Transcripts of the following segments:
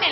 买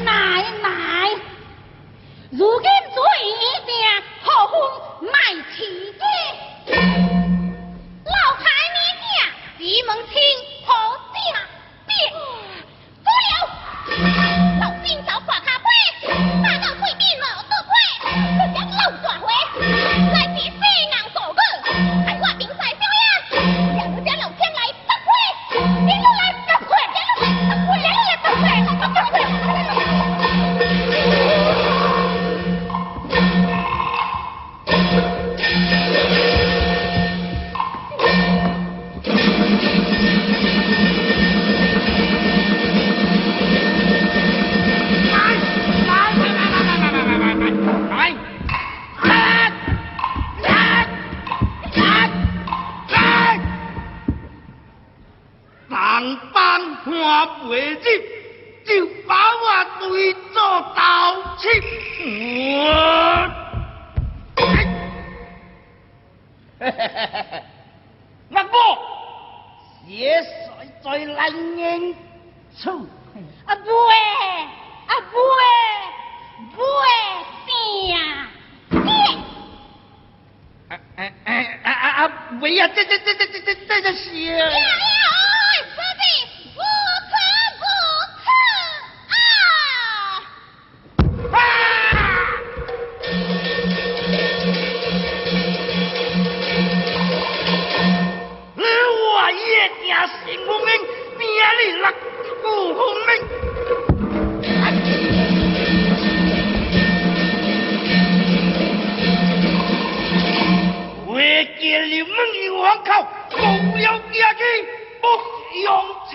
买买！万般看袂入，就把我对做刀切。嘿嘿嘿嘿，那个血水在难言处，啊不哎，啊不哎，不哎，呀、啊！ 哎呀，这是！娘娘，我这边不疼不疼啊！你我夜听新风鸣，明日来古风鸣。 夜里梦里王寇，无有家去不用情。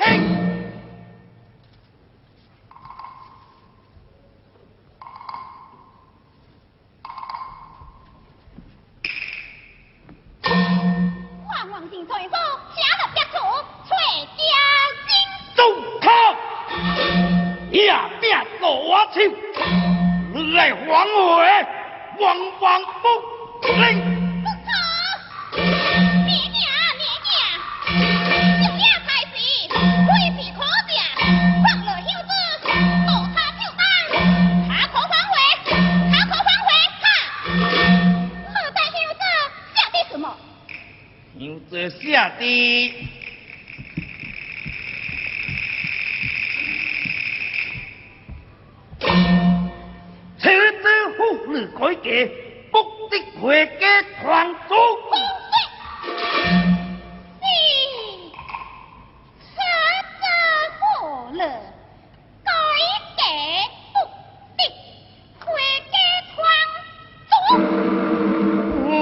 万王尽退步，下了别处，吹家金。走开！也别做我手，来还我的，王王不灵。 下的此等妇女改革，不得回家团聚。是，此等妇女改革，不得回家团聚。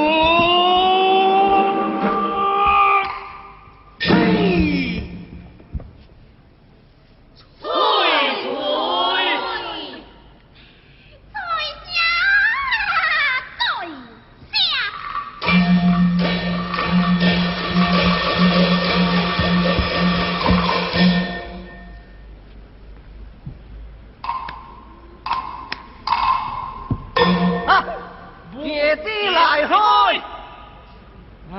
啊！别地来开！啊！